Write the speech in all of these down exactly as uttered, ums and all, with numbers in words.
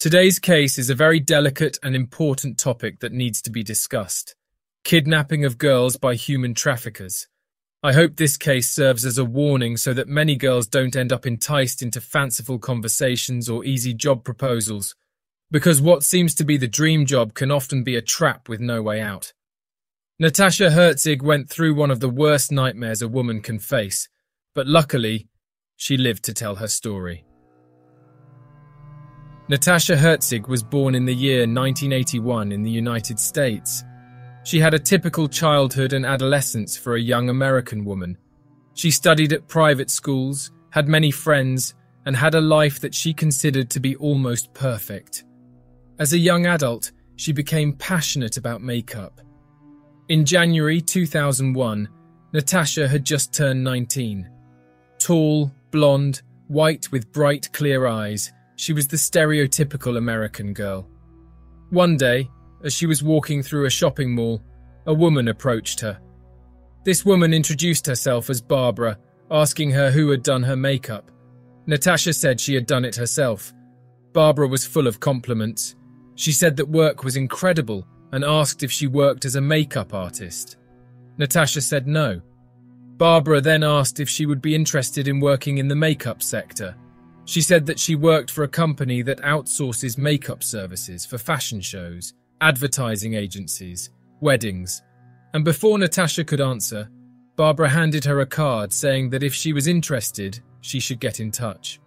Today's case is a very delicate and important topic that needs to be discussed. Kidnapping of girls by human traffickers. I hope this case serves as a warning so that many girls don't end up enticed into fanciful conversations or easy job proposals, because what seems to be the dream job can often be a trap with no way out. Natasha Herzig went through one of the worst nightmares a woman can face, but luckily, she lived to tell her story. Natasha Herzig was born in the year nineteen eighty-one in the United States. She had a typical childhood and adolescence for a young American woman. She studied at private schools, had many friends, and had a life that she considered to be almost perfect. As a young adult, she became passionate about makeup. In January two thousand one, Natasha had just turned nineteen. Tall, blonde, white with bright, clear eyes, she was the stereotypical American girl. One day, as she was walking through a shopping mall, a woman approached her. This woman introduced herself as Barbara, asking her who had done her makeup. Natasha said she had done it herself. Barbara was full of compliments. She said that work was incredible and asked if she worked as a makeup artist. Natasha said no. Barbara then asked if she would be interested in working in the makeup sector. She said that she worked for a company that outsources makeup services for fashion shows, advertising agencies, weddings. And before Natasha could answer, Barbara handed her a card saying that if she was interested, she should get in touch.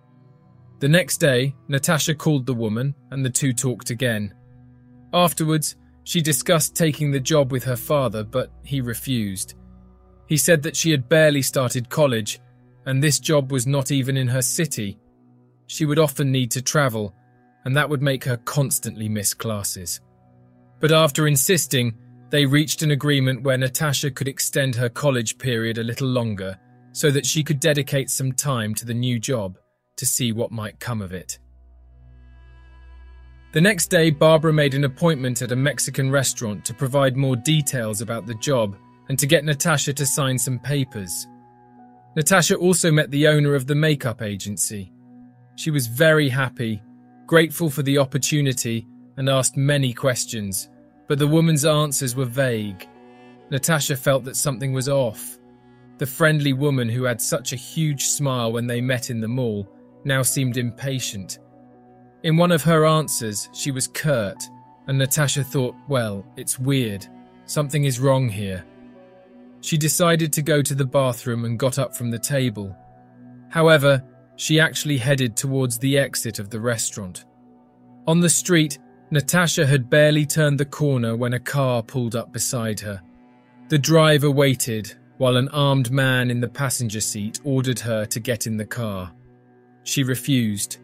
The next day, Natasha called the woman and the two talked again. Afterwards, she discussed taking the job with her father, but he refused. He said that she had barely started college, and this job was not even in her city. She would often need to travel, and that would make her constantly miss classes. But after insisting, they reached an agreement where Natasha could extend her college period a little longer so that she could dedicate some time to the new job to see what might come of it. The next day, Barbara made an appointment at a Mexican restaurant to provide more details about the job and to get Natasha to sign some papers. Natasha also met the owner of the makeup agency. She was very happy, grateful for the opportunity, and asked many questions, but the woman's answers were vague. Natasha felt that something was off. The friendly woman who had such a huge smile when they met in the mall now seemed impatient. In one of her answers, she was curt, and Natasha thought, well, it's weird. Something is wrong here. She decided to go to the bathroom and got up from the table. However, she actually headed towards the exit of the restaurant. On the street, Natasha had barely turned the corner when a car pulled up beside her. The driver waited while an armed man in the passenger seat ordered her to get in the car. She refused.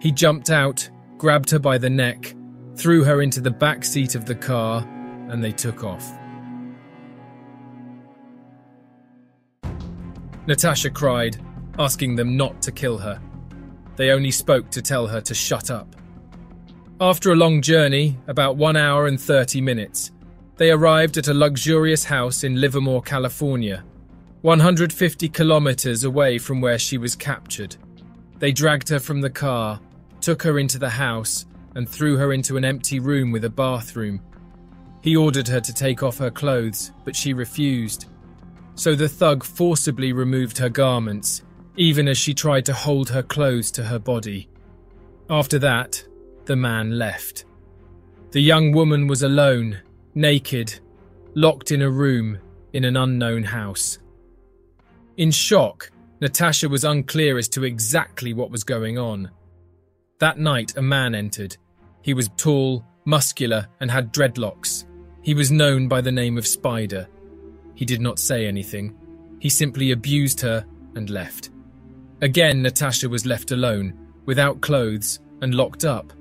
He jumped out, grabbed her by the neck, threw her into the back seat of the car, and they took off. Natasha cried, asking them not to kill her. They only spoke to tell her to shut up. After a long journey, about one hour and thirty minutes, they arrived at a luxurious house in Livermore, California, one hundred fifty kilometers away from where she was captured. They dragged her from the car, took her into the house, and threw her into an empty room with a bathroom. He ordered her to take off her clothes, but she refused. So the thug forcibly removed her garments, even as she tried to hold her clothes to her body. After that, the man left. The young woman was alone, naked, locked in a room in an unknown house. In shock, Natasha was unclear as to exactly what was going on. That night, a man entered. He was tall, muscular, and had dreadlocks. He was known by the name of Spider. He did not say anything. He simply abused her and left. Again, Natasha was left alone, without clothes, and locked up.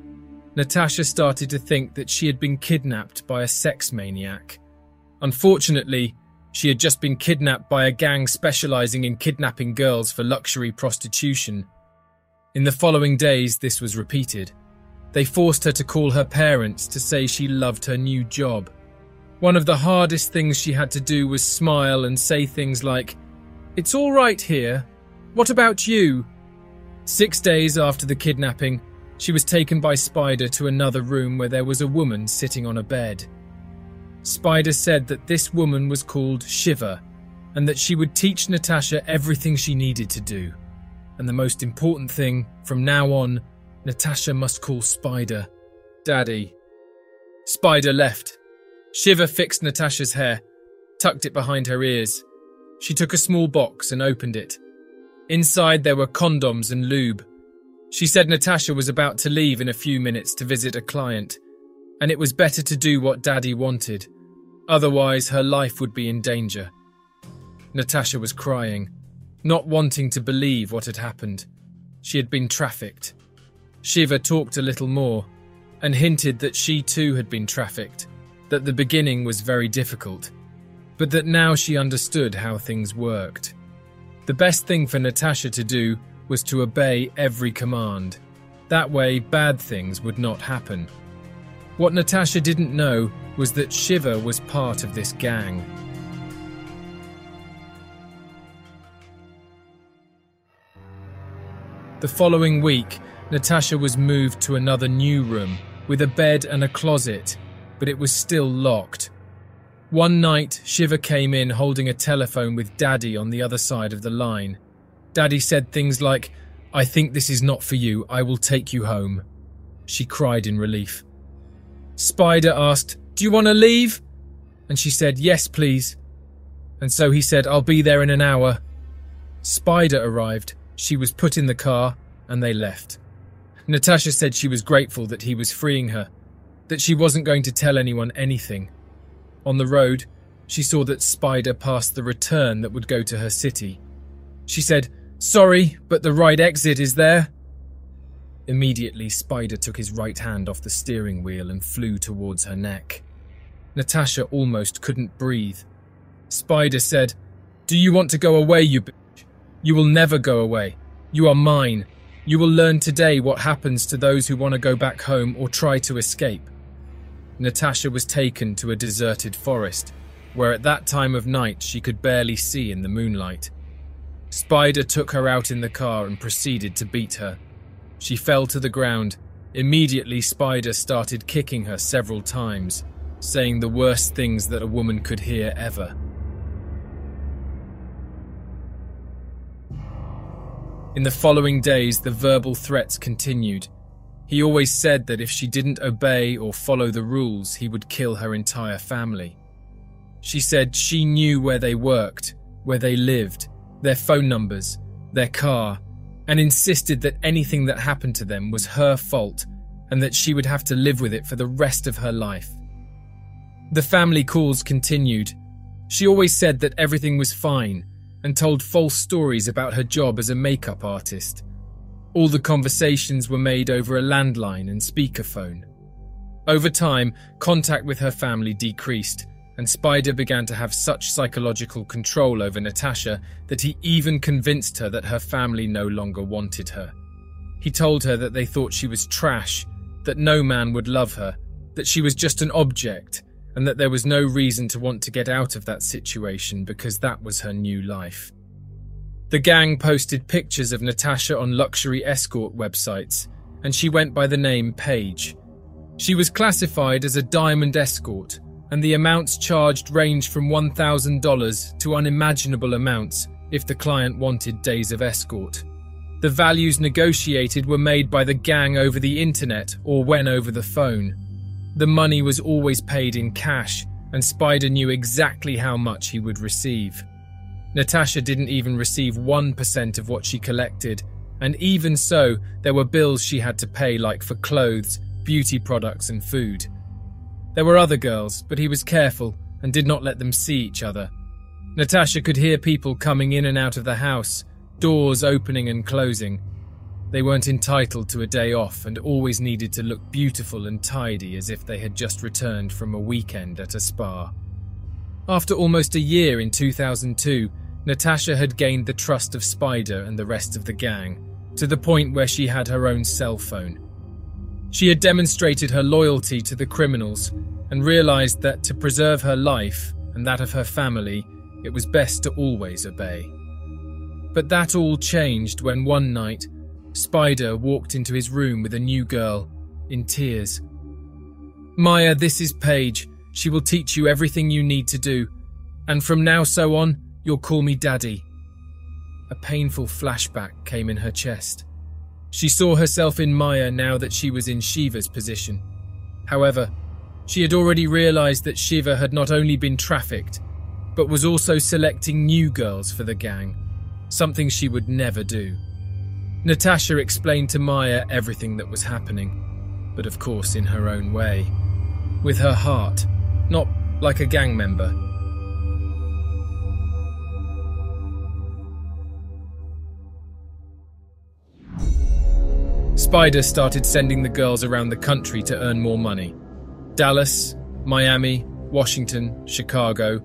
Natasha started to think that she had been kidnapped by a sex maniac. Unfortunately, she had just been kidnapped by a gang specializing in kidnapping girls for luxury prostitution. In the following days, this was repeated. They forced her to call her parents to say she loved her new job. One of the hardest things she had to do was smile and say things like, "It's all right here. What about you?" Six days after the kidnapping, She was taken by Spider to another room where there was a woman sitting on a bed. Spider said that this woman was called Shiver, and that she would teach Natasha everything she needed to do. And the most important thing, from now on, Natasha must call Spider Daddy. Spider left. Shiver fixed Natasha's hair, tucked it behind her ears. She took a small box and opened it. Inside there were condoms and lube. She said Natasha was about to leave in a few minutes to visit a client, and it was better to do what Daddy wanted. Otherwise, her life would be in danger. Natasha was crying, not wanting to believe what had happened. She had been trafficked. Shiva talked a little more, and hinted that she too had been trafficked, that the beginning was very difficult, but that now she understood how things worked. The best thing for Natasha to do was to obey every command. That way, bad things would not happen. What Natasha didn't know was that Shiva was part of this gang. The following week, Natasha was moved to another new room, with a bed and a closet, but it was still locked. One night, Shiva came in holding a telephone with Daddy on the other side of the line. Daddy said things like, "I think this is not for you, I will take you home." She cried in relief. Spider asked, "Do you want to leave?" And she said, "Yes, please." And so he said, "I'll be there in an hour." Spider arrived, she was put in the car, and they left. Natasha said she was grateful that he was freeing her, that she wasn't going to tell anyone anything. On the road, she saw that Spider passed the return that would go to her city. She said, "Sorry, but the right exit is there." Immediately, Spider took his right hand off the steering wheel and flew towards her neck. Natasha almost couldn't breathe. Spider said, "Do you want to go away, you bitch? You will never go away. You are mine. You will learn today what happens to those who want to go back home or try to escape." Natasha was taken to a deserted forest, where at that time of night she could barely see in the moonlight. Spider took her out in the car and proceeded to beat her. She fell to the ground. Immediately, Spider started kicking her several times, saying the worst things that a woman could hear ever. In the following days, the verbal threats continued. He always said that if she didn't obey or follow the rules, he would kill her entire family. She said she knew where they worked, where they lived, their phone numbers, their car, and insisted that anything that happened to them was her fault and that she would have to live with it for the rest of her life. The family calls continued. She always said that everything was fine and told false stories about her job as a makeup artist. All the conversations were made over a landline and speakerphone. Over time, contact with her family decreased, and Spider began to have such psychological control over Natasha that he even convinced her that her family no longer wanted her. He told her that they thought she was trash, that no man would love her, that she was just an object, and that there was no reason to want to get out of that situation because that was her new life. The gang posted pictures of Natasha on luxury escort websites, and she went by the name Paige. She was classified as a diamond escort, and the amounts charged ranged from one thousand dollars to unimaginable amounts if the client wanted days of escort. The values negotiated were made by the gang over the internet or when over the phone. The money was always paid in cash, and Spider knew exactly how much he would receive. Natasha didn't even receive one percent of what she collected, and even so, there were bills she had to pay, like for clothes, beauty products, and food. There were other girls, but he was careful and did not let them see each other. Natasha could hear people coming in and out of the house, doors opening and closing. They weren't entitled to a day off and always needed to look beautiful and tidy as if they had just returned from a weekend at a spa. After almost a year in two thousand two, Natasha had gained the trust of Spider and the rest of the gang, to the point where she had her own cell phone. She had demonstrated her loyalty to the criminals and realized that to preserve her life and that of her family, it was best to always obey. But that all changed when one night, Spider walked into his room with a new girl, in tears. "Maya, this is Paige. She will teach you everything you need to do. And from now so on, you'll call me Daddy." A painful flashback came in her chest. She saw herself in Maya now that she was in Shiva's position. However, she had already realized that Shiva had not only been trafficked, but was also selecting new girls for the gang, something she would never do. Natasha explained to Maya everything that was happening, but of course in her own way, with her heart, not like a gang member. Spider started sending the girls around the country to earn more money. Dallas, Miami, Washington, Chicago.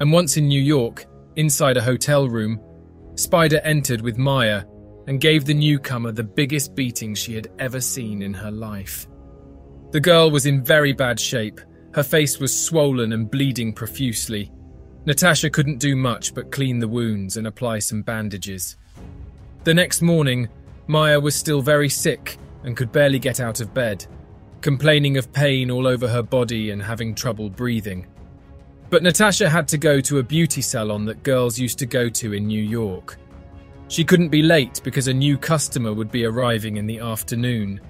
And once in New York, inside a hotel room, Spider entered with Maya and gave the newcomer the biggest beating she had ever seen in her life. The girl was in very bad shape. Her face was swollen and bleeding profusely. Natasha couldn't do much but clean the wounds and apply some bandages. The next morning, Maya was still very sick and could barely get out of bed, complaining of pain all over her body and having trouble breathing. But Natasha had to go to a beauty salon that girls used to go to in New York. She couldn't be late because a new customer would be arriving in the afternoon.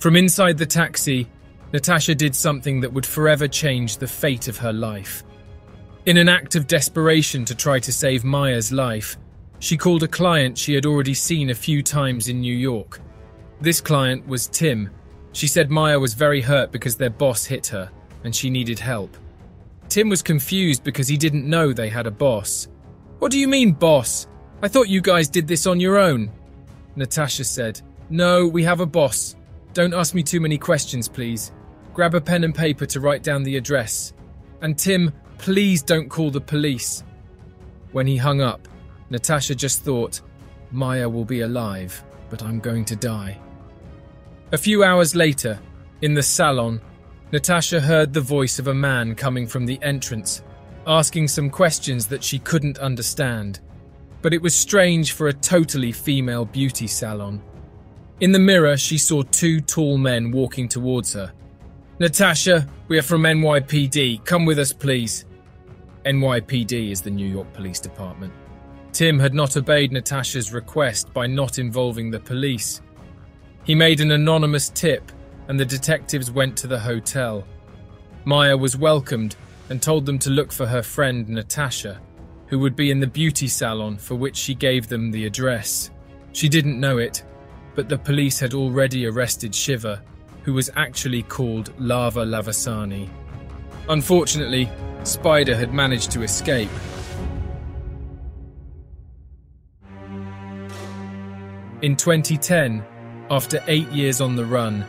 From inside the taxi, Natasha did something that would forever change the fate of her life. In an act of desperation to try to save Maya's life, she called a client she had already seen a few times in New York. This client was Tim. She said Maya was very hurt because their boss hit her and she needed help. Tim was confused because he didn't know they had a boss. "What do you mean, boss? I thought you guys did this on your own." Natasha said, "No, we have a boss. Don't ask me too many questions, please. Grab a pen and paper to write down the address. And Tim, please don't call the police." When he hung up, Natasha just thought, "Maya will be alive, but I'm going to die." A few hours later, in the salon, Natasha heard the voice of a man coming from the entrance, asking some questions that she couldn't understand. But it was strange for a totally female beauty salon. In the mirror, she saw two tall men walking towards her. "Natasha, we are from N Y P D. Come with us, please." N Y P D is the New York Police Department. Tim had not obeyed Natasha's request by not involving the police. He made an anonymous tip, and the detectives went to the hotel. Maya was welcomed and told them to look for her friend Natasha, who would be in the beauty salon for which she gave them the address. She didn't know it, but the police had already arrested Shiver, who was actually called Lava Lavasani. Unfortunately, Spider had managed to escape. In twenty ten, after eight years on the run,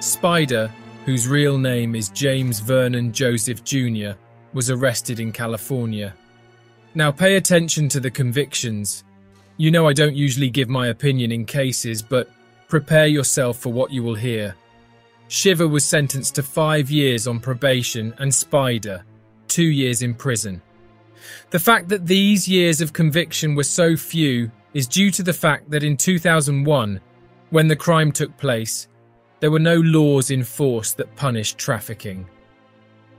Spider, whose real name is James Vernon Joseph Junior, was arrested in California. Now pay attention to the convictions. You know I don't usually give my opinion in cases, but prepare yourself for what you will hear. Shiver was sentenced to five years on probation and Spider, two years in prison. The fact that these years of conviction were so few is due to the fact that in two thousand one, when the crime took place, there were no laws in force that punished trafficking.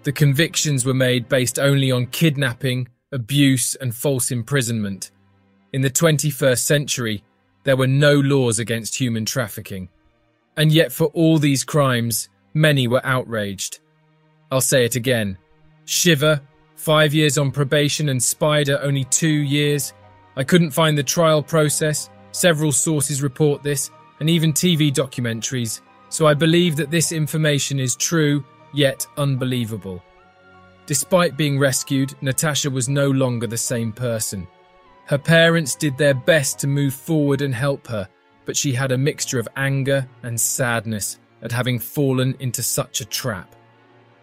The convictions were made based only on kidnapping, abuse, and false imprisonment. In the twenty-first century, there were no laws against human trafficking. And yet for all these crimes, many were outraged. I'll say it again. Shiver, five years on probation, and Spider, only two years. I couldn't find the trial process, several sources report this, and even T V documentaries, so I believe that this information is true, yet unbelievable. Despite being rescued, Natasha was no longer the same person. Her parents did their best to move forward and help her, but she had a mixture of anger and sadness at having fallen into such a trap.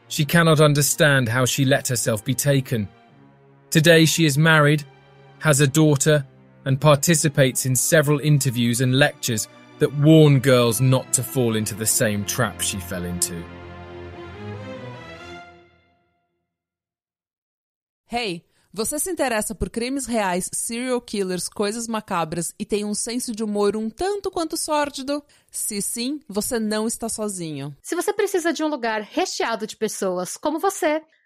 She cannot understand how she let herself be taken. Today she is married, has a daughter, and participates in several interviews and lectures that warn girls not to fall into the same trap she fell into. Hey, Você se interessa por crimes reais, serial killers, coisas macabras e tem um senso de humor um tanto quanto sórdido? Se sim, você não está sozinho. Se você precisa de um lugar recheado de pessoas como você,